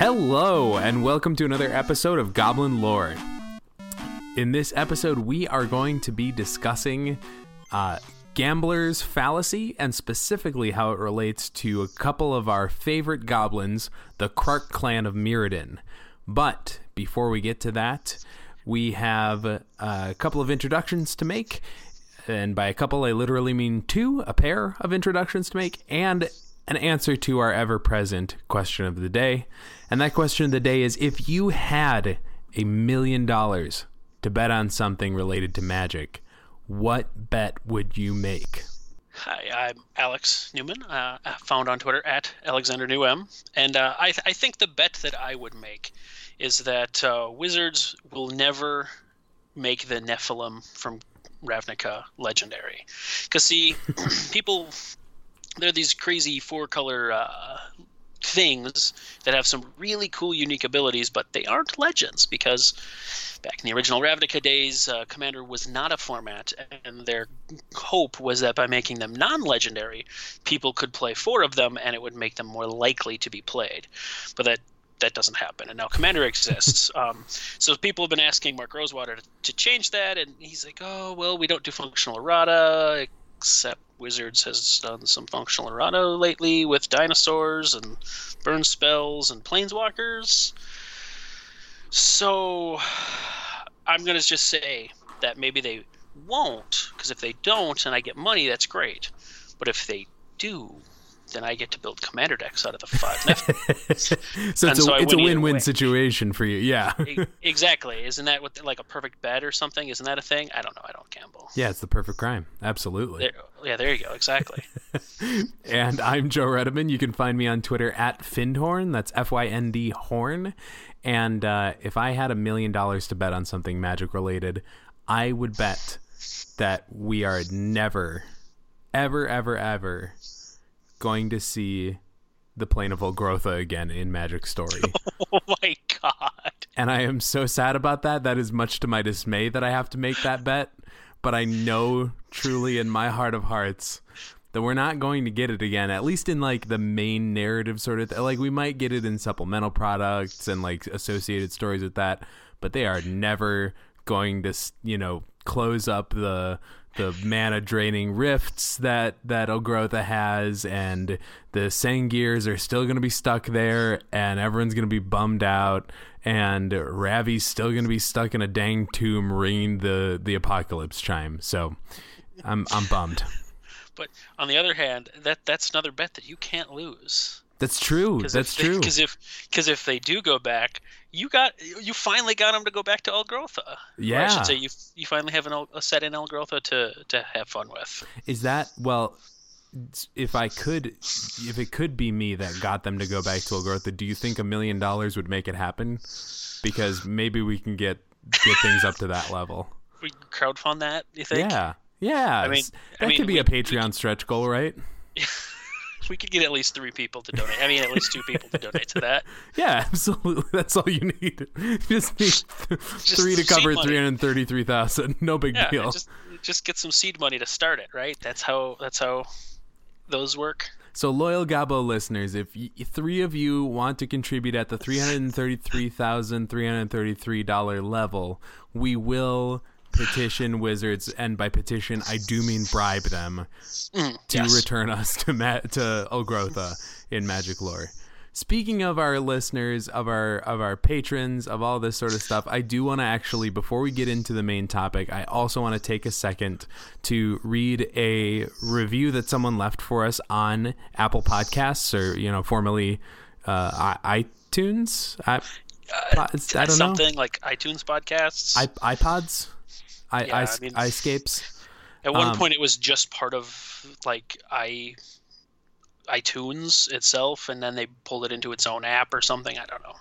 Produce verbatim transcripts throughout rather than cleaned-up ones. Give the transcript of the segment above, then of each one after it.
Hello, and welcome to another episode of Goblin Lore. In this episode, we are going to be discussing uh, Gambler's Fallacy, and specifically how it relates to a couple of our favorite goblins, the Krark Clan of Mirrodin. But before we get to that, we have a, a couple of introductions to make, and by a couple, I literally mean two, a pair of introductions to make, and an answer to our ever-present question of the day. And that question of the day is, if you had a million dollars to bet on something related to magic, what bet would you make? Hi, I'm Alex Newman, uh, found on Twitter at AlexanderNewM, and uh, I, th- I think the bet that I would make is that uh, wizards will never make the Nephilim from Ravnica legendary. Because, see, people... They're these crazy four-color uh, things that have some really cool, unique abilities, but they aren't legends because back in the original Ravnica days, uh, Commander was not a format, and their hope was that by making them non-legendary, people could play four of them, and it would make them more likely to be played. But that that doesn't happen, and now Commander exists. Um, so people have been asking Mark Rosewater to, to change that, and he's like, oh, well, we don't do functional errata, except Wizards has done some functional errata lately with dinosaurs and burn spells and planeswalkers. So I'm going to just say that maybe they won't, because if they don't and I get money, that's great. But if they do, then I get to build Commander decks out of the five. so it's, so a, it's a win-win way. situation for you, yeah. Exactly. Isn't that what, like a perfect bet or something? Isn't that a thing? I don't know. I don't gamble. Yeah, it's the perfect crime. Absolutely. There, yeah, there you go. Exactly. And I'm Joe Redeman. You can find me on Twitter at Findhorn. That's F Y N D Horn. And uh, if I had a million dollars to bet on something magic-related, I would bet that we are never, ever, ever, ever... going to see the plane of Ulgrotha again in Magic Story. Oh my god. And I am so sad about that. That is much to my dismay that I have to make that bet. But I know truly in my heart of hearts that we're not going to get it again, at least in like the main narrative sort of thing. Like we might get it in supplemental products and like associated stories with that, but they are never going to, you know, close up the the mana-draining rifts that, that Ulgrotha has, and the Sangears are still going to be stuck there, and everyone's going to be bummed out, and Ravi's still going to be stuck in a dang tomb ringing the, the apocalypse chime. So I'm I'm bummed. But on the other hand, that that's another bet that you can't lose. That's true. That's they, true. Because if because if they do go back, you got you finally got them to go back to Ulgrotha. Yeah, or I should say you you finally have an, a set in Ulgrotha to to have fun with. Is that well? If I could, if it could be me that got them to go back to Ulgrotha, do you think a million dollars would make it happen? Because maybe we can get get things up to that level. We crowdfund that. You think? Yeah, yeah. I mean, that I mean, could be we, a Patreon we, stretch goal, right? Yeah. We could get at least three people to donate. I mean, at least two people to donate to that. Yeah, absolutely. That's all you need. Just need th- just three to cover three hundred thirty-three thousand. No big yeah, deal. Just, just get some seed money to start it, right? That's how. That's how those work. So, loyal Gabo listeners, if y- three of you want to contribute at the three hundred thirty-three thousand three hundred thirty-three dollars level, we will petition Wizards, and by petition I do mean bribe them mm, to yes. return us to Ma- to Ulgrotha in Magic Lore. Speaking of our listeners, of our of our patrons, of all this sort of stuff, I do want to actually, before we get into the main topic, I also want to take a second to read a review that someone left for us on Apple Podcasts, or you know, formerly uh, iTunes. I, uh, I don't something know. Like iTunes podcasts, I, iPods. I, yeah, I, I mean, iScapes. At one um, point, it was just part of like i iTunes itself, and then they pulled it into its own app or something. I don't know.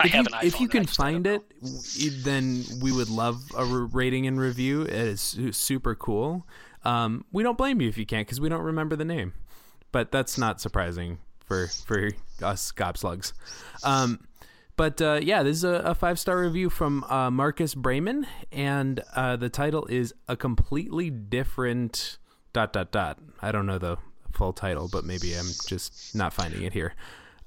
I have you, an iPhone. If you can find it, then we would love a rating and review. It is super cool. Um, we don't blame you if you can't, because we don't remember the name, but that's not surprising for for us gobslugs. Um, But, uh, yeah, this is a, a five-star review from uh, Marcus Brayman, and uh, the title is A Completely Different... dot, dot, dot. I don't know the full title, but maybe I'm just not finding it here.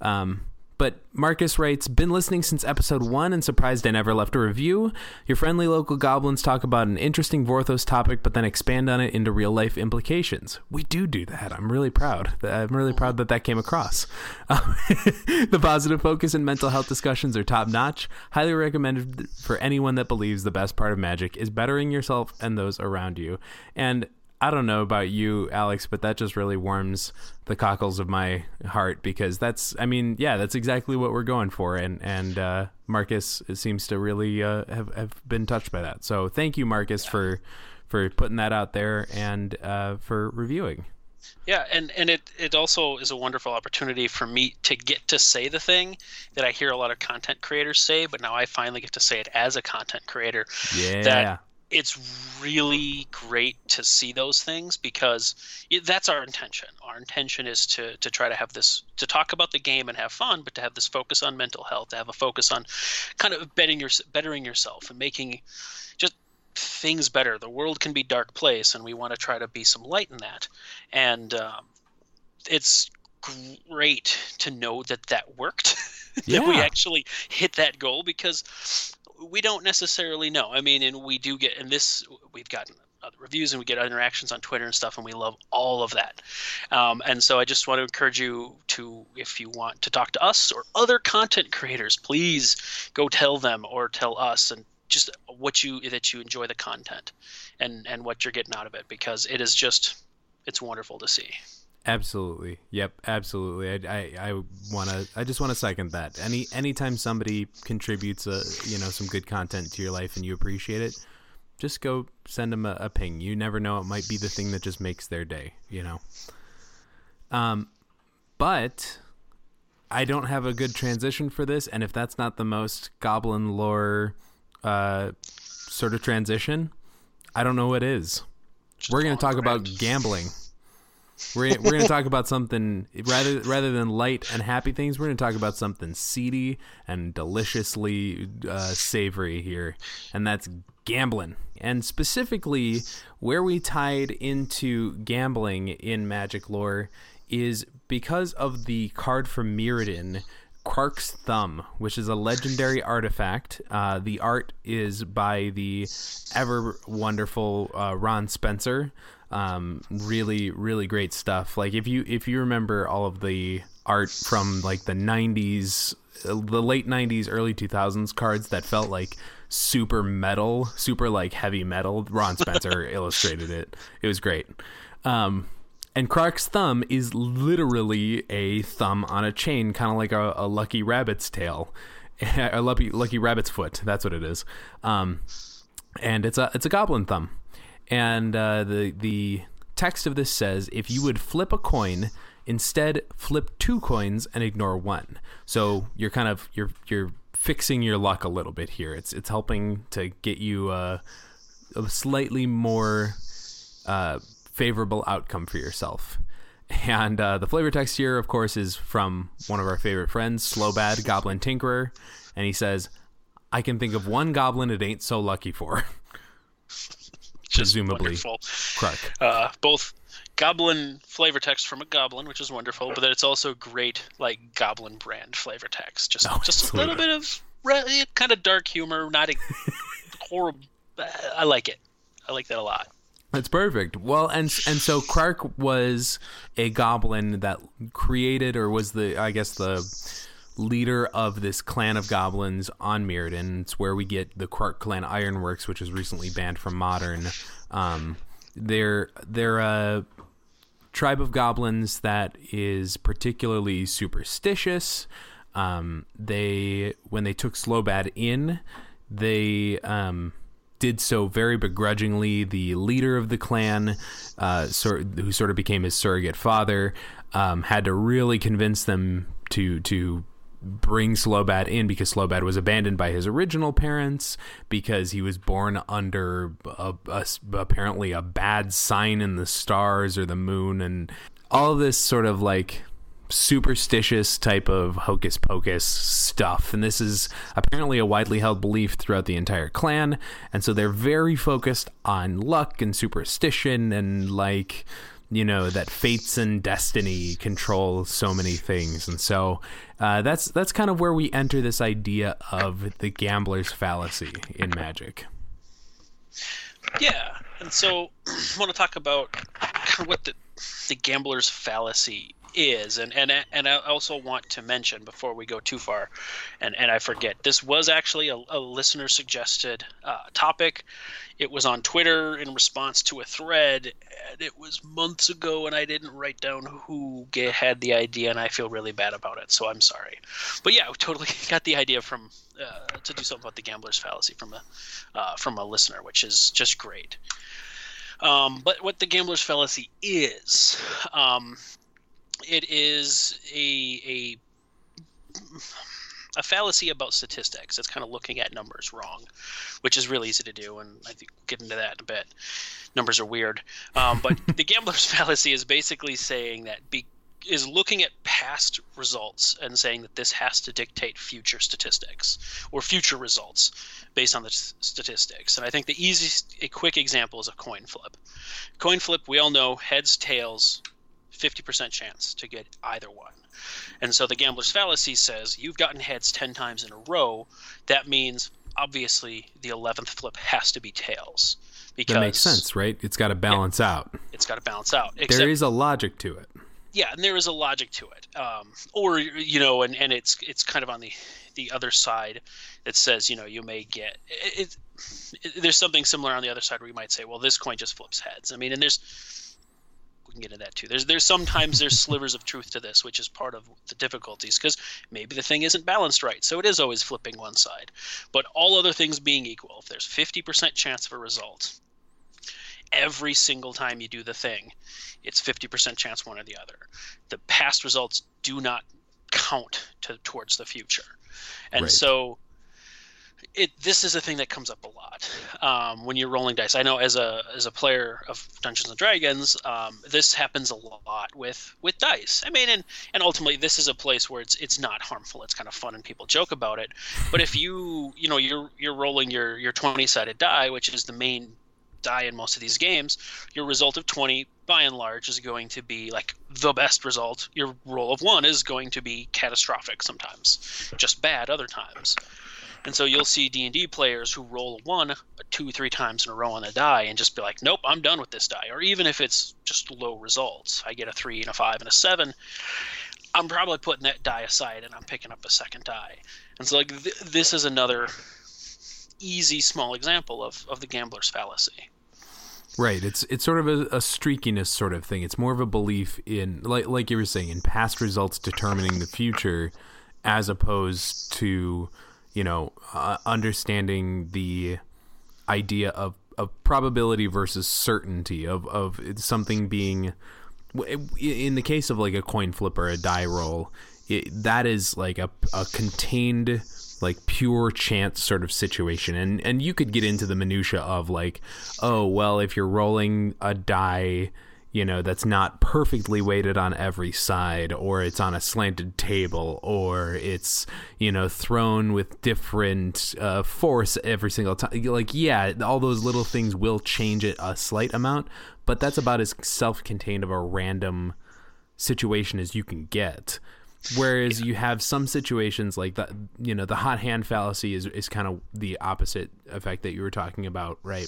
Um, But Marcus writes, been listening since episode one and surprised I never left a review. Your friendly local goblins talk about an interesting Vorthos topic, but then expand on it into real life implications. We do do that. I'm really proud. I'm really proud that that came across. Um, the positive focus and mental health discussions are top notch. Highly recommended for anyone that believes the best part of magic is bettering yourself and those around you. And I don't know about you, Alex, but that just really warms the cockles of my heart, because that's, I mean, yeah, that's exactly what we're going for. And, and, uh, Marcus seems to really, uh, have, have been touched by that. So thank you, Marcus, yeah. for, for putting that out there and, uh, for reviewing. Yeah. And, and it, it also is a wonderful opportunity for me to get to say the thing that I hear a lot of content creators say, but now I finally get to say it as a content creator. Yeah. That, it's really great to see those things, because it, that's our intention. Our intention is to to try to have this, to talk about the game and have fun, but to have this focus on mental health, to have a focus on kind of betting your, bettering yourself and making just things better. The world can be a dark place, and we want to try to be some light in that. And um, it's great to know that that worked, that yeah. we actually hit that goal, because we don't necessarily know. I mean, and we do get, and this, we've gotten other reviews and we get interactions on Twitter and stuff, and we love all of that. Um, and so I just want to encourage you to, if you want to talk to us or other content creators, please go tell them or tell us and just what you, that you enjoy the content and, and what you're getting out of it, because it is just, it's wonderful to see. Absolutely. Yep. Absolutely. I I, I want to, I just want to second that. Any, anytime somebody contributes a, you know, some good content to your life and you appreciate it, just go send them a, a ping. You never know. It might be the thing that just makes their day, you know? Um, but I don't have a good transition for this. And if that's not the most goblin lore, uh, sort of transition, I don't know what is. Just We're going to talk around. about gambling. We're we're gonna talk about something rather rather than light and happy things. We're gonna talk about something seedy and deliciously uh, savory here, and that's gambling. And specifically, where we tied into gambling in Magic lore is because of the card from Mirrodin, Krark's Thumb, which is a legendary artifact. Uh, the art is by the ever wonderful uh, Ron Spencer. Um, really, really great stuff. Like if you, if you remember all of the art from like the nineties, the late nineties, early two thousands cards that felt like super metal, super like heavy metal, Ron Spencer illustrated it. It was great. Um, and Krark's Thumb is literally a thumb on a chain, kind of like a, a lucky rabbit's tail, a lucky, lucky rabbit's foot. That's what it is. Um, and it's a, it's a goblin thumb. And uh, the the text of this says, if you would flip a coin, instead flip two coins and ignore one. So you're kind of you're you're fixing your luck a little bit here. It's it's helping to get you uh, a slightly more uh, favorable outcome for yourself. And uh, the flavor text here, of course, is from one of our favorite friends, Slowbad, Goblin Tinkerer, and he says, "I can think of one goblin it ain't so lucky for." Just presumably wonderful. Uh, both goblin flavor text from a goblin, which is wonderful, but it's also great like goblin brand flavor text. Just oh, just absolutely. a little bit of re- kind of dark humor, not a horrible. I like it. I like that a lot. That's perfect. Well, and and so Krark was a goblin that created, or was the, I guess the leader of this clan of goblins on Mirrodin. It's where we get the Krark Clan Ironworks, which was recently banned from Modern. Um, they're they're a tribe of goblins that is particularly superstitious. Um, they when they took Slobad in, they um, did so very begrudgingly. The leader of the clan, uh, so, who sort of became his surrogate father, um, had to really convince them to to. bring Slobad in, because Slobad was abandoned by his original parents because he was born under a, a, apparently a bad sign in the stars or the moon, and all this sort of like superstitious type of hocus pocus stuff. And this is apparently a widely held belief throughout the entire clan, and so they're very focused on luck and superstition and like you know, that fates and destiny control so many things. And so uh, that's that's kind of where we enter this idea of the gambler's fallacy in Magic. Yeah, and so I want to talk about what the, the gambler's fallacy is, and and and I also want to mention before we go too far, and and I forget, this was actually a, a listener suggested uh, topic. It was on Twitter in response to a thread, and it was months ago, and I didn't write down who get, had the idea, and I feel really bad about it, so I'm sorry. But yeah, I totally got the idea from uh, to do something about the gambler's fallacy from a uh, from a listener, which is just great. Um, but what the gambler's fallacy is. Um, It is a, a a fallacy about statistics. It's kind of looking at numbers wrong, which is real easy to do, and I think we'll get into that in a bit. Numbers are weird. Um, but the gambler's fallacy is basically saying that be, is looking at past results and saying that this has to dictate future statistics or future results based on the s- statistics. And I think the easiest, a quick example is a coin flip. Coin flip, we all know, heads, tails, fifty percent chance to get either one. And so the gambler's fallacy says you've gotten heads ten times in a row. That means obviously the eleventh flip has to be tails. Because that makes sense, right? It's got to balance yeah, out. It's got to balance out. Except, there is a logic to it. Yeah, and there is a logic to it. Um, or, you know, and, and it's it's kind of on the, the other side that says, you know, you may get it, it, – there's something similar on the other side where you might say, well, this coin just flips heads. I mean, and there's – can get into that too. There's there's sometimes there's slivers of truth to this, which is part of the difficulties, because maybe the thing isn't balanced right, so it is always flipping one side. But all other things being equal, if there's fifty percent chance of a result, every single time you do the thing, it's fifty percent chance one or the other. The past results do not count to, towards the future, and right. so. It, this is a thing that comes up a lot um, when you're rolling dice. I know as a as a player of Dungeons and Dragons, um, this happens a lot with, with dice. I mean, and, and ultimately, this is a place where it's it's not harmful. It's kind of fun, and people joke about it. But if you you know you're you're rolling your your twenty-sided die, which is the main die in most of these games, your result of twenty by and large is going to be like the best result. Your roll of one is going to be catastrophic sometimes, just bad other times. And so you'll see D and D players who roll a one, two, three times in a row on the die and just be like, nope, I'm done with this die. Or even if it's just low results, I get a three and a five and a seven, I'm probably putting that die aside and I'm picking up a second die. And so like th- this is another easy, small example of, of the gambler's fallacy. Right. It's it's sort of a, a streakiness sort of thing. It's more of a belief in, like like you were saying, in past results determining the future as opposed to... you know, uh, understanding the idea of, of probability versus certainty of, of something being, in the case of like a coin flip or a die roll, it, that is like a, a contained, like pure chance sort of situation. And, and you could get into the minutia of like, oh, well, if you're rolling a die, you know, that's not perfectly weighted on every side, or it's on a slanted table, or it's, you know, thrown with different uh, force every single time. Like, yeah, all those little things will change it a slight amount, but that's about as self-contained of a random situation as you can get. Whereas you have some situations like that, you know, the hot hand fallacy is, is kind of the opposite effect that you were talking about, right?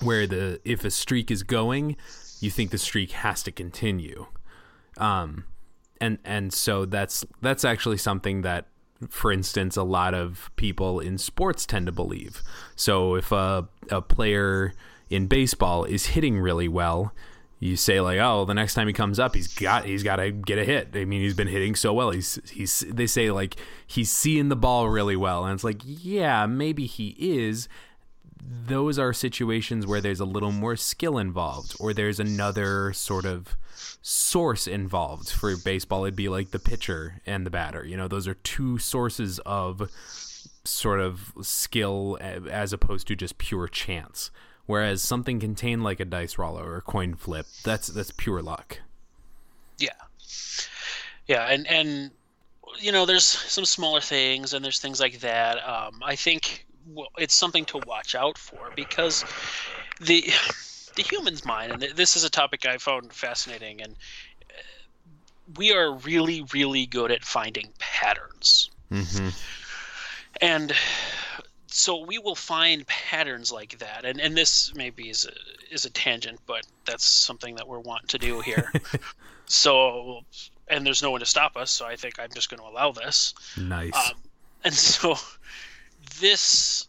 Where the if a streak is going... you think the streak has to continue. Um, and and so that's that's actually something that, for instance, a lot of people in sports tend to believe. So if a, a player in baseball is hitting really well, you say like, oh, the next time he comes up, he's got he's got to get a hit. I mean, he's been hitting so well. He's he's they say like he's seeing the ball really well, and it's like, yeah, maybe he is. Those are situations where there's a little more skill involved, or there's another sort of source involved. For baseball, it'd be like the pitcher and the batter. You know, those are two sources of sort of skill as opposed to just pure chance. Whereas something contained like a dice roll or a coin flip, that's that's pure luck. Yeah. Yeah, and, and you know, there's some smaller things, and there's things like that. Um, I think... Well, it's something to watch out for, because the the human's mind, and this is a topic I found fascinating, and we are really, really good at finding patterns. Mm-hmm. And so we will find patterns like that, and, and this maybe is a, is a tangent, but that's something that we're wanting to do here. So, and there's no one to stop us, so I think I'm just going to allow this. Nice. Um, and so this...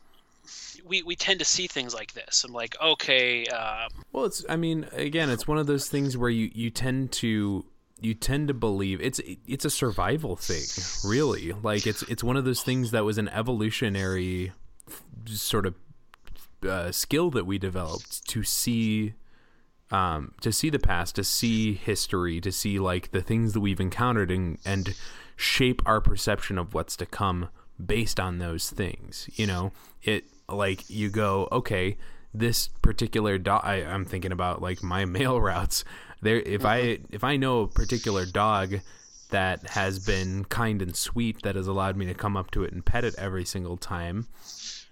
We, we tend to see things like this. I'm like, okay. Um... Well, it's. I mean, again, it's one of those things where you, you tend to you tend to believe it's it's a survival thing, really. Like it's it's one of those things that was an evolutionary sort of uh, skill that we developed to see um to see the past, to see history, to see like the things that we've encountered and and shape our perception of what's to come based on those things. You know it. Like you go, okay, this particular dog, I, I'm thinking about like my mail routes there. If I, if I know a particular dog that has been kind and sweet, that has allowed me to come up to it and pet it every single time,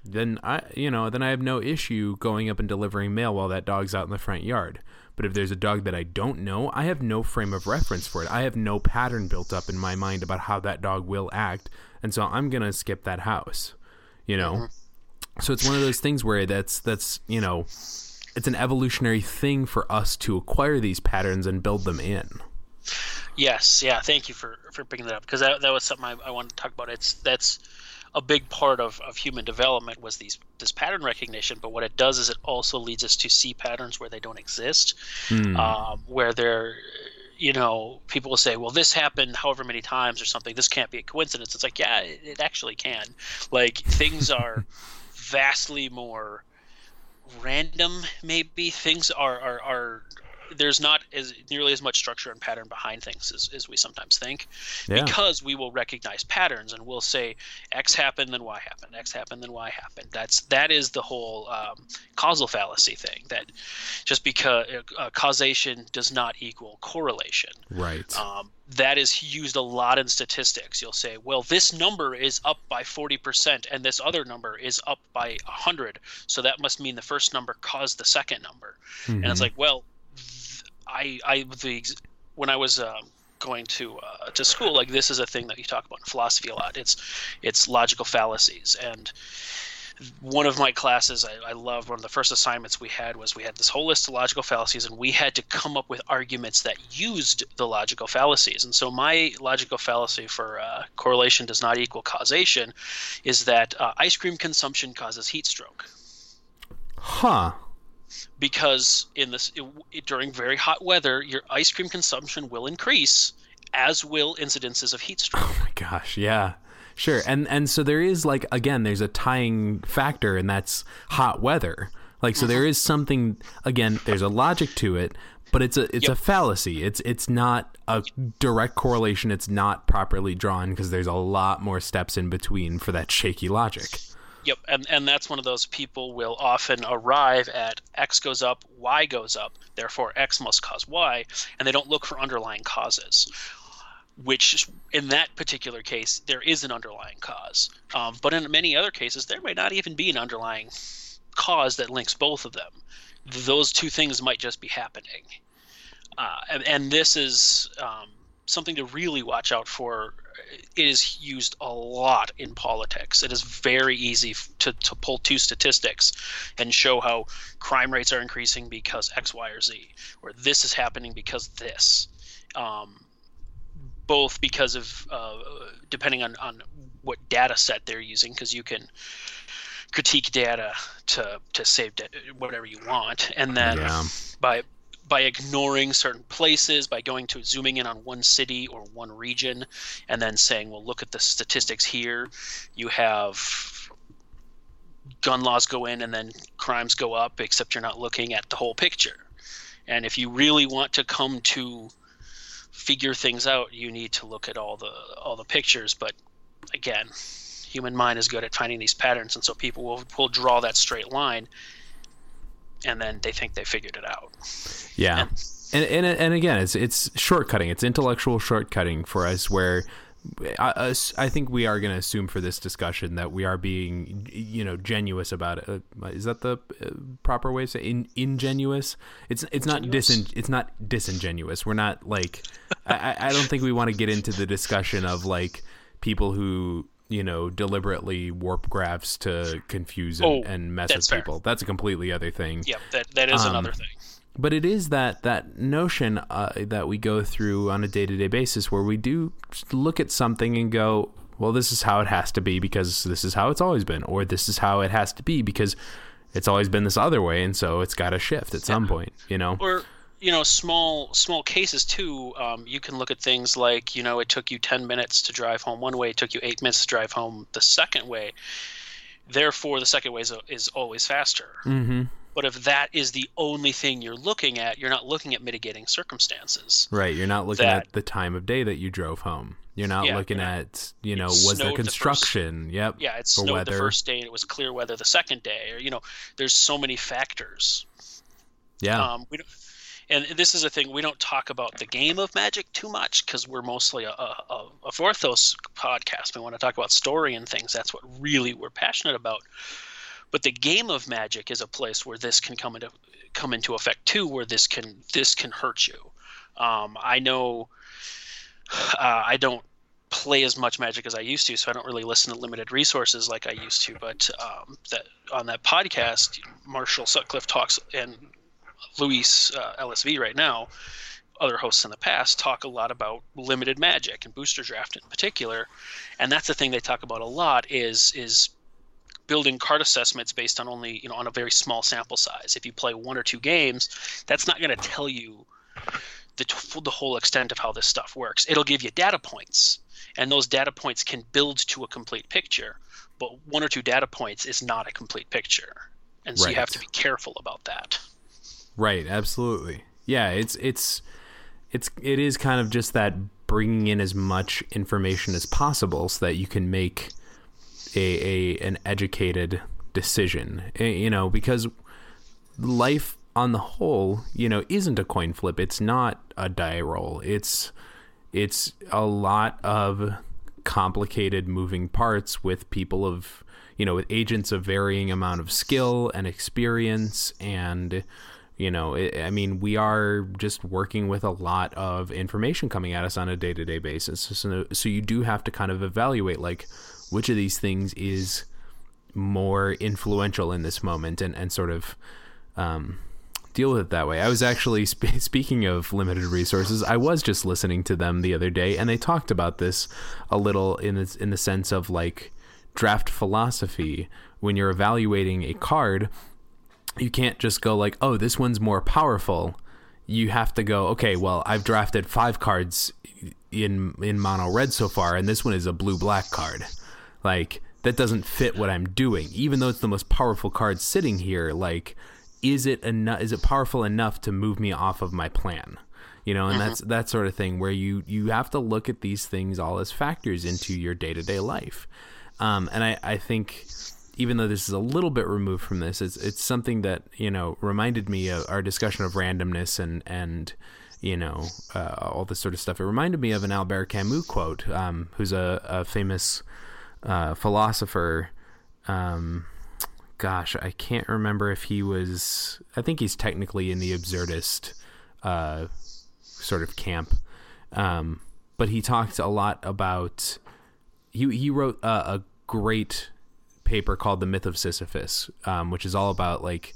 then I, you know, then I have no issue going up and delivering mail while that dog's out in the front yard. But if there's a dog that I don't know, I have no frame of reference for it. I have no pattern built up in my mind about how that dog will act. And so I'm going to skip that house, you know? Mm-hmm. So it's one of those things where that's, that's, you know, it's an evolutionary thing for us to acquire these patterns and build them in. Yes. Yeah. Thank you for, for picking that up, because that, that was something I, I wanted to talk about. It's, that's a big part of, of human development was these, this pattern recognition. But what it does is it also leads us to see patterns where they don't exist, mm. um, where they're, you know, people will say, well, this happened however many times or something. This can't be a coincidence. It's like, yeah, it, it actually can. Like things are... vastly more random, maybe. Things are, are, are there's not as nearly as much structure and pattern behind things as, as we sometimes think, yeah. Because we will recognize patterns and we'll say X happened, then Y happened, X happened, then Y happened. That's that is the whole um, causal fallacy thing, that just because uh, causation does not equal correlation. Right. Um, that is used a lot in statistics. You'll say, well, this number is up by forty percent and this other number is up by one hundred. So that must mean the first number caused the second number. Mm-hmm. And it's like, well, th- I, I, the, when I was um, going to, uh, to school, like this is a thing that you talk about in philosophy a lot. It's, it's logical fallacies. And one of my classes I, I loved, one of the first assignments we had was we had this whole list of logical fallacies, and we had to come up with arguments that used the logical fallacies. And so my logical fallacy for uh, correlation does not equal causation is that uh, ice cream consumption causes heat stroke. Huh. Because in this it, it, during very hot weather, your ice cream consumption will increase, as will incidences of heat stroke. Oh my gosh, yeah. Sure. And and so there is like, again, there's a tying factor, and that's hot weather. Like, so there is something, again, there's a logic to it, but it's a it's yep. a fallacy. It's it's not a direct correlation. It's not properly drawn because there's a lot more steps in between for that shaky logic. Yep. And, and that's one of those people will often arrive at X goes up, Y goes up, therefore X must cause Y, and they don't look for underlying causes. Which in that particular case, there is an underlying cause. Um, but in many other cases, there may not even be an underlying cause that links both of them. Those two things might just be happening. Uh, and, and this is um, something to really watch out for. It is used a lot in politics. It is very easy to, to pull two statistics and show how crime rates are increasing because X, Y, or Z, or this is happening because this. Um, Both because of uh, depending on, on what data set they're using, because you can critique data to to save de- whatever you want, and then yeah. by by ignoring certain places, by going to zooming in on one city or one region, and then saying, well, look at the statistics here. You have gun laws go in, and then crimes go up, except you're not looking at the whole picture. And if you really want to come to figure things out, you need to look at all the all the pictures. But again, human mind is good at finding these patterns, and so people will, will draw that straight line, and then they think they figured it out. Yeah, and and, and, and again, it's it's shortcutting. It's intellectual shortcutting for us, where I, I think we are going to assume for this discussion that we are being, you know, genuous about it. Uh, is that the uh, proper way to say in, ingenuous? It's it's ingenuous. not disin, it's not disingenuous. We're not like I, I don't think we want to get into the discussion of like people who, you know, deliberately warp graphs to confuse and, oh, and mess with people. Fair. That's a completely other thing. Yeah, that that is um, another thing. But it is that that notion uh, that we go through on a day-to-day basis where we do look at something and go, well, this is how it has to be because this is how it's always been, or this is how it has to be because it's always been this other way, and so it's got to shift at some yeah. point, you know? Or, you know, small small cases, too, um, you can look at things like, you know, it took you ten minutes to drive home one way, it took you eight minutes to drive home the second way. Therefore, the second way is, is always faster. Mm-hmm. But if that is the only thing you're looking at, you're not looking at mitigating circumstances. Right. You're not looking that, at the time of day that you drove home. You're not yeah, looking yeah. at, you know, it was there construction? The first, yep. Yeah, it snowed weather. the first day and it was clear weather the second day. Or, you know, there's so many factors. Yeah. Um, we don't, and this is a thing, we don't talk about the game of Magic too much because we're mostly a, a, a Vorthos podcast. We want to talk about story and things. That's what really we're passionate about. But the game of Magic is a place where this can come into come into effect too, where this can this can hurt you. Um, I know uh, I don't play as much Magic as I used to, so I don't really listen to limited resources like I used to. But um, that on that podcast, Marshall Sutcliffe talks, and Luis uh, L S V right now, other hosts in the past, talk a lot about limited Magic and booster draft in particular. And that's the thing they talk about a lot is is. building card assessments based on only, you know, on a very small sample size. If you play one or two games, that's not going to tell you the t- the whole extent of how this stuff works. It'll give you data points, and those data points can build to a complete picture, but one or two data points is not a complete picture. And so right. you have to be careful about that. Right, absolutely. Yeah, it's it's it's it is kind of just that bringing in as much information as possible so that you can make A, a an educated decision, a, you know, because life on the whole, you know, isn't a coin flip. It's not a die roll. It's it's a lot of complicated moving parts with people of, you know, with agents of varying amount of skill and experience. And, you know, it, I mean, we are just working with a lot of information coming at us on a day-to-day basis. So, so you do have to kind of evaluate, like, which of these things is more influential in this moment and, and sort of um, deal with it that way. I was actually, sp- speaking of limited resources, I was just listening to them the other day, and they talked about this a little in the, in the sense of, like, draft philosophy. When you're evaluating a card, you can't just go like, oh, this one's more powerful. You have to go, okay, well, I've drafted five cards in in mono red so far, and this one is a blue-black card. Like, that doesn't fit what I'm doing, even though it's the most powerful card sitting here. Like, is it enough? Is it powerful enough to move me off of my plan? You know, and mm-hmm. that's that sort of thing where you you have to look at these things all as factors into your day to day life. Um, and I, I think, even though this is a little bit removed from this, it's it's something that, you know, reminded me of our discussion of randomness and and. you know, uh, all this sort of stuff. It reminded me of an Albert Camus quote, um, who's a, a famous uh, philosopher. Um, gosh, I can't remember if he was, I think he's technically in the absurdist uh, sort of camp. Um, but he talked a lot about, he, he wrote a, a great paper called The Myth of Sisyphus, um, which is all about, like,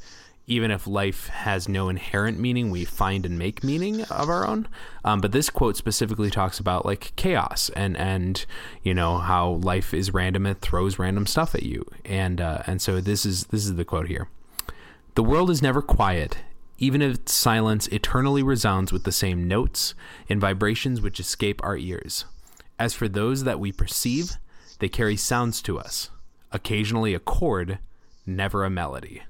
even if life has no inherent meaning, we find and make meaning of our own. Um, but this quote specifically talks about, like, chaos and, and, you know, how life is random. It throws random stuff at you. And, uh, and so this is, this is the quote here. The world is never quiet. Even if its silence eternally resounds with the same notes and vibrations which escape our ears. As for those that we perceive, they carry sounds to us. Occasionally a chord, never a melody.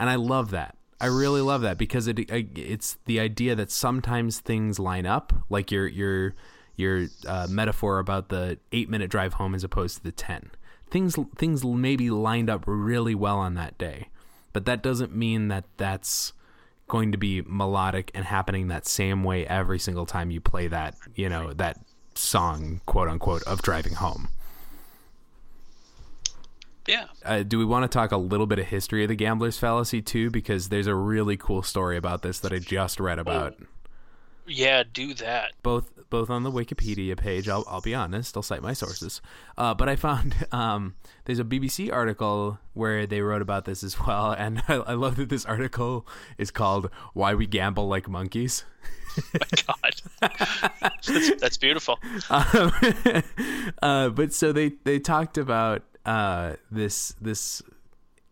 And I love that. I really love that because it it's the idea that sometimes things line up, like your your your uh, metaphor about the eight minute drive home as opposed to the ten. Things things maybe lined up really well on that day, but that doesn't mean that that's going to be melodic and happening that same way every single time you play that, you know, that song, quote unquote, of driving home. Yeah. Uh, do we want to talk a little bit of history of the Gambler's Fallacy too? Because there's a really cool story about this that I just read about. Oh. Yeah, do that. Both both on the Wikipedia page, I'll I'll be honest, I'll cite my sources. Uh, but I found um, there's a B B C article where they wrote about this as well, and I, I love that this article is called Why We Gamble Like Monkeys. My God. that's, that's beautiful. Um, uh, but so they, they talked about uh, this this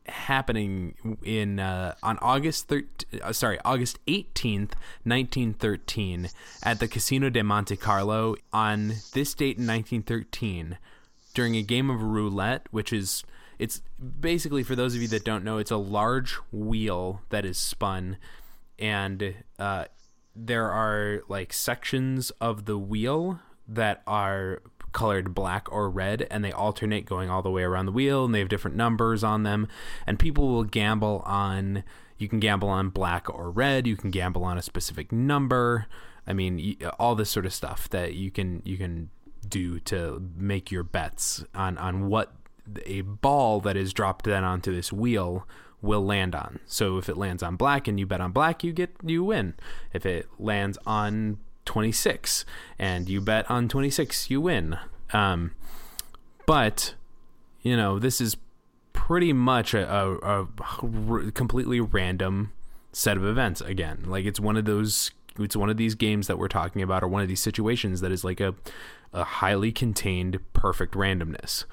happening in uh, on August thir- uh, sorry August eighteenth, nineteen thirteen, at the Casino de Monte Carlo. On this date in nineteen thirteen, during a game of roulette, which is it's basically, for those of you that don't know, it's a large wheel that is spun, and uh, there are like sections of the wheel that are colored black or red, and they alternate going all the way around the wheel, and they have different numbers on them, and people will gamble on, you can gamble on black or red, you can gamble on a specific number. I mean, all this sort of stuff that you can you can do to make your bets on on what a ball that is dropped then onto this wheel will land on. So if it lands on black and you bet on black, you get you win. If it lands on twenty-six and you bet on twenty-six, you win. Um but you know, this is pretty much a, a, a completely random set of events again. Like, it's one of those it's one of these games that we're talking about, or one of these situations that is like a a highly contained perfect randomness.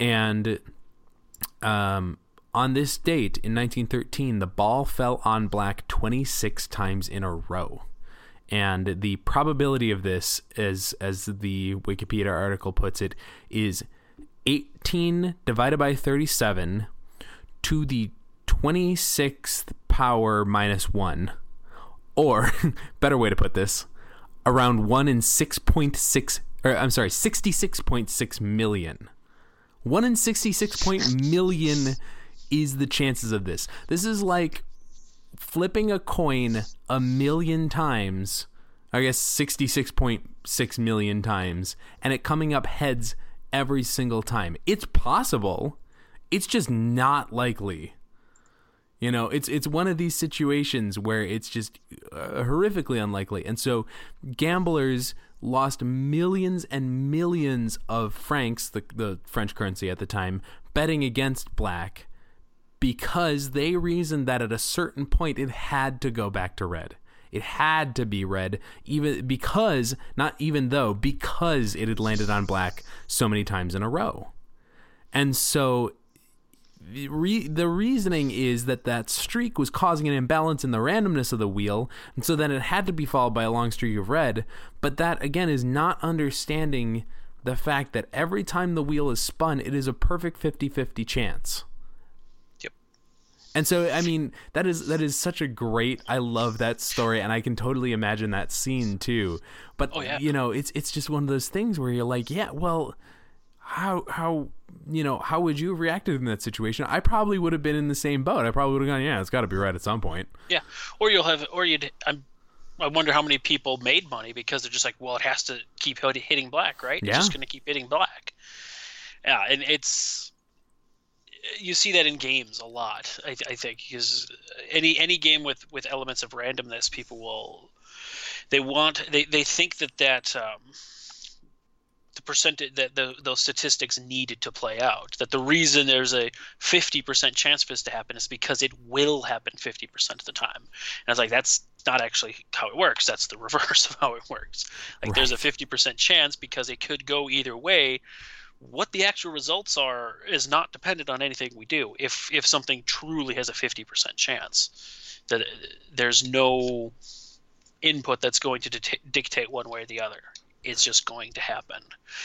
And um on this date in nineteen thirteen, the ball fell on black twenty-six times in a row. And the probability of this, as as the Wikipedia article puts it, is eighteen divided by thirty-seven to the twenty-sixth power minus one. Or, better way to put this, around one in six point six, or I'm sorry, sixty-six point six million. one in sixty-six point million is the chances of this. This is like flipping a coin a million times, I guess sixty-six point six million times, and it coming up heads every single time. It's possible. It's just not likely. You know, it's it's one of these situations where it's just uh, horrifically unlikely. And so gamblers lost millions and millions of francs, the, the French currency at the time, betting against black, because they reasoned that at a certain point it had to go back to red. It had to be red, even because, not even though, because it had landed on black so many times in a row. And so re- the reasoning is that that streak was causing an imbalance in the randomness of the wheel, and so then it had to be followed by a long streak of red. But that, again, is not understanding the fact that every time the wheel is spun, it is a perfect fifty-fifty chance. And so, I mean, that is that is such a great, I love that story, and I can totally imagine that scene too. But, oh, yeah. You know, it's it's just one of those things where you're like, yeah, well, how, how you know, how would you have reacted in that situation? I probably would have been in the same boat. I probably would have gone, yeah, it's got to be right at some point. Yeah, or you'll have, or you'd, I'm, I wonder how many people made money because they're just like, well, it has to keep hitting black, right? Yeah. It's just going to keep hitting black. Yeah, and it's... You see that in games a lot, I, th- I think, because any any game with, with elements of randomness, people will they want they, they think that that um, the percentage that the, those statistics needed to play out. That the reason there's a fifty percent chance for this to happen is because it will happen fifty percent of the time. And I was like, that's not actually how it works. That's the reverse of how it works. Like, right. There's a fifty percent chance because it could go either way. What the actual results are is not dependent on anything we do. If if something truly has a fifty percent chance, that there's no input that's going to di- dictate one way or the other. It's just going to happen.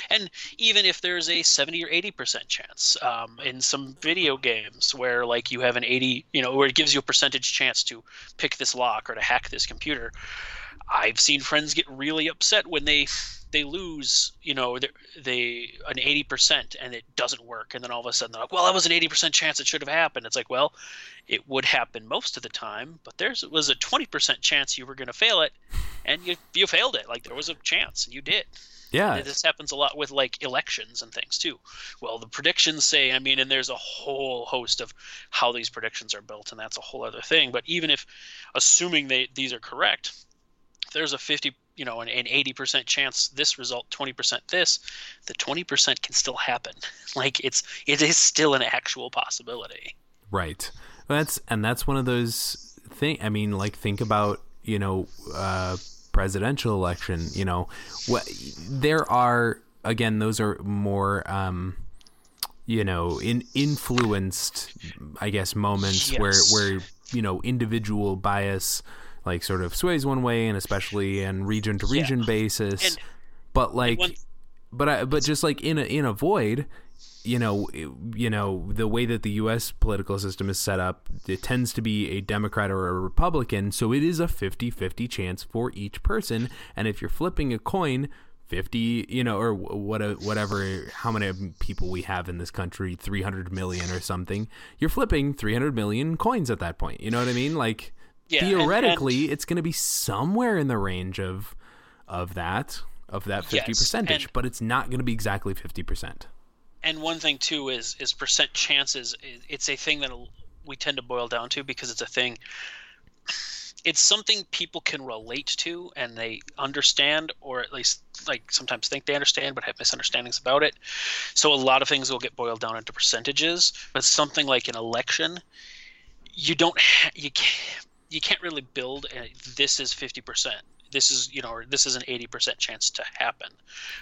And even if there's a seventy or eighty percent chance, um, in some video games where like you have an eighty, you know, where it gives you a percentage chance to pick this lock or to hack this computer, I've seen friends get really upset when they. They lose, you know, they, they an eighty percent and it doesn't work. And then all of a sudden they're like, well, that was an eighty percent chance it should have happened. It's like, well, it would happen most of the time, but there was a twenty percent chance you were going to fail it, and you you failed it. Like, there was a chance and you did. Yeah. And this happens a lot with like elections and things too. Well, the predictions say, I mean, and there's a whole host of how these predictions are built, and that's a whole other thing. But even if, assuming they these are correct, if there's a fifty, you know, an, an eighty percent chance this result, twenty percent this, the twenty percent can still happen. Like it's, it is still an actual possibility. Right. That's, and that's one of those things. I mean, like think about, you know, uh, presidential election, you know, what there are, again, those are more, um, you know, in influenced, I guess, moments yes. where, where, you know, individual bias, like sort of sways one way, and especially in region to region yeah. basis. And, but like, when, but I, but just like in a, in a void, you know, you know, the way that the U S political system is set up, it tends to be a Democrat or a Republican. So it is a fifty-fifty chance for each person. And if you're flipping a coin, fifty, you know, or what, whatever, how many people we have in this country, three hundred million or something, you're flipping three hundred million coins at that point. You know what I mean? Like yeah, theoretically, and, and, it's going to be somewhere in the range of, of that, of that fifty yes, percentage, and, but it's not going to be exactly fifty percent. And one thing too is is percent chances. It's a thing that we tend to boil down to because it's a thing. It's something people can relate to and they understand, or at least like sometimes think they understand, but have misunderstandings about it. So a lot of things will get boiled down into percentages. But something like an election, you don't ha- you can't you can't really build a, this is fifty percent. This is, you know, or this is an eighty percent chance to happen.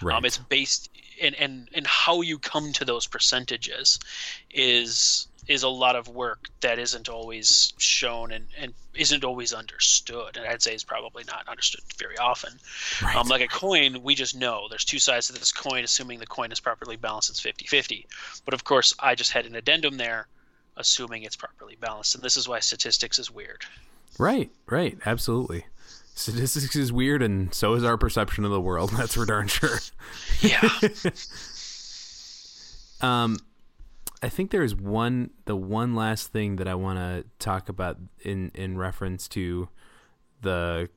Right. Um, it's based in, and, and how you come to those percentages is, is a lot of work that isn't always shown and, and isn't always understood. And I'd say it's probably not understood very often. Right. Um, like a coin, we just know there's two sides to this coin, assuming the coin is properly balanced, it's fifty-fifty. But of course I just had an addendum there, assuming it's properly balanced. And this is why statistics is weird. Right. Right. Absolutely. Statistics is weird, and so is our perception of the world. That's for darn sure. Yeah. um, I think there is one, the one last thing that I want to talk about in, in reference to the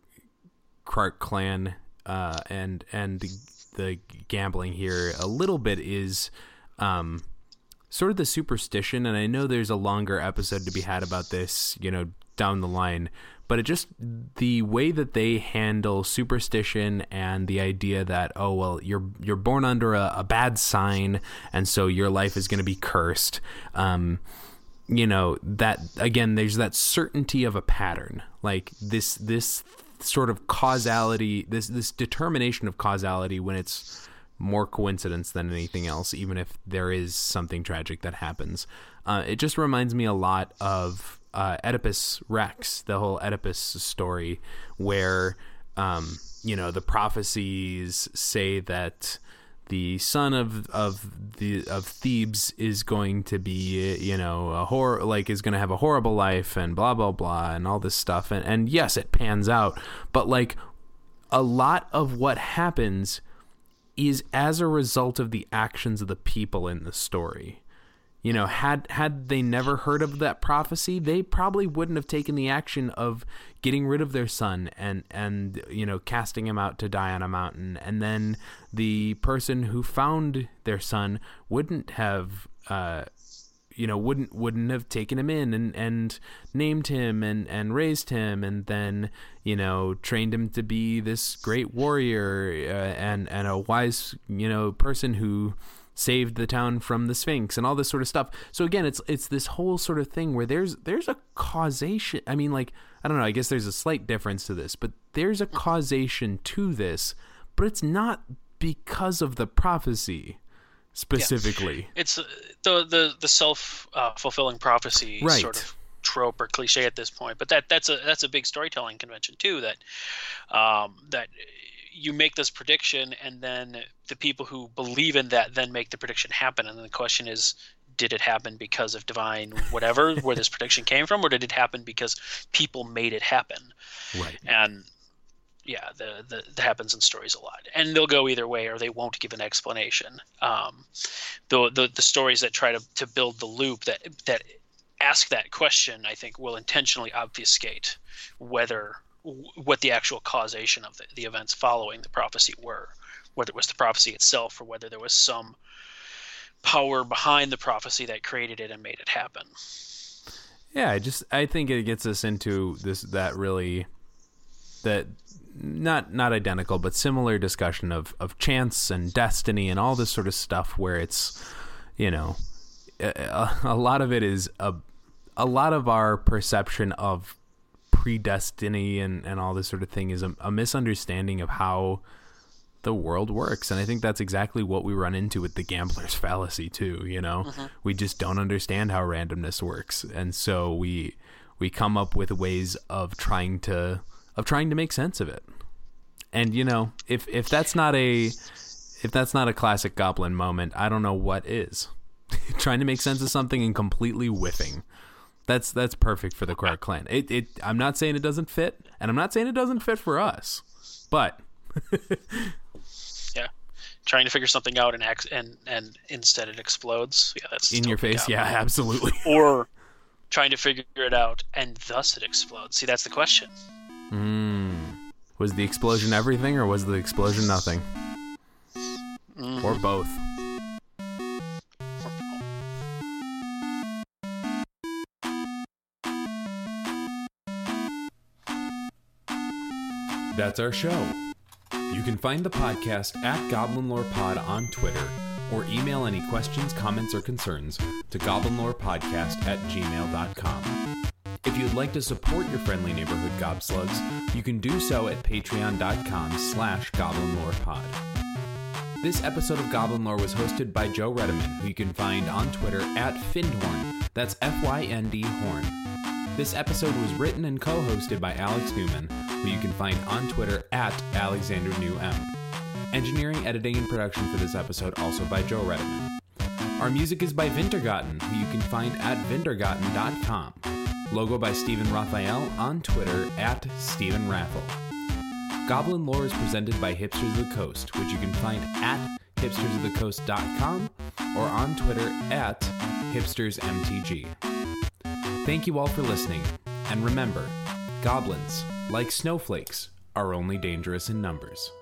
Krark clan uh, and and the, the gambling here a little bit is um, sort of the superstition, and I know there's a longer episode to be had about this, you know, down the line. But it just, the way that they handle superstition and the idea that, oh, well, you're you're born under a, a bad sign, and so your life is going to be cursed. Um, you know, that, again, there's that certainty of a pattern. Like this this sort of causality, this this determination of causality when it's more coincidence than anything else, even if there is something tragic that happens. Uh, it just reminds me a lot of... Uh, Oedipus Rex, the whole Oedipus story, where um, you know, the prophecies say that the son of of the of Thebes is going to be, you know, a hor- like is going to have a horrible life and blah blah blah and all this stuff, and and yes, it pans out, but like a lot of what happens is as a result of the actions of the people in the story. You know, had had they never heard of that prophecy, they probably wouldn't have taken the action of getting rid of their son and, and you know, casting him out to die on a mountain. And then the person who found their son wouldn't have, uh, you know, wouldn't wouldn't have taken him in and, and named him and, and raised him and then, you know, trained him to be this great warrior uh, and, and a wise, you know, person who... saved the town from the Sphinx and all this sort of stuff. So again, it's it's this whole sort of thing where there's there's a causation. I mean, like, I don't know, I guess there's a slight difference to this, but there's a causation to this, but it's not because of the prophecy specifically. Yeah. It's the the the self uh, fulfilling prophecy right. sort of trope or cliche at this point, but that that's a that's a big storytelling convention too, that um that you make this prediction and then the people who believe in that then make the prediction happen. And then the question is, did it happen because of divine whatever, where this prediction came from, or did it happen because people made it happen? Right. And yeah, the, the, the happens in stories a lot, and they'll go either way, or they won't give an explanation. Um, the, the, the stories that try to, to build the loop that, that ask that question, I think will intentionally obfuscate whether, what the actual causation of the, the events following the prophecy were, whether it was the prophecy itself or whether there was some power behind the prophecy that created it and made it happen. Yeah, I just I think it gets us into this that really that not not identical but similar discussion of of chance and destiny and all this sort of stuff where it's, you know, a, a lot of it is a a lot of our perception of predestiny and and all this sort of thing is a, a misunderstanding of how the world works. And I think that's exactly what we run into with the gambler's fallacy too, you know. Mm-hmm. We just don't understand how randomness works, and so we we come up with ways of trying to of trying to make sense of it. And you know, if if that's not a if that's not a classic goblin moment, I don't know what is. Trying to make sense of something and completely whiffing. That's that's perfect for the Krark clan. It it I'm not saying it doesn't fit, and I'm not saying it doesn't fit for us. But yeah, trying to figure something out and ex- and and instead it explodes. Yeah, that's in your face. Yeah, absolutely. Or trying to figure it out and thus it explodes. See, that's the question. Mm. Was the explosion everything, or was the explosion nothing? Mm. Or both. That's our show. You can find the podcast at Goblin Lore Pod on Twitter, or email any questions, comments, or concerns to goblin lore podcast at gmail dot com. If you'd like to support your friendly neighborhood gobslugs, you can do so at patreon dot com slash goblin lore pod. This episode of Goblin Lore was hosted by Joe Redeman, who you can find on Twitter at Findhorn. That's F Y N D Horn. This episode was written and co-hosted by Alex Newman, who you can find on Twitter at Alexander New M. Engineering, editing, and production for this episode also by Joe Redeman. Our music is by Vintergaten, who you can find at vintergaten dot com. Logo by Steven Raphael on Twitter at Steven Raffle. Goblin Lore is presented by Hipsters of the Coast, which you can find at hipsters of the coast dot com or on Twitter at hipsters m t g. Thank you all for listening, and remember, goblins, like snowflakes, are only dangerous in numbers.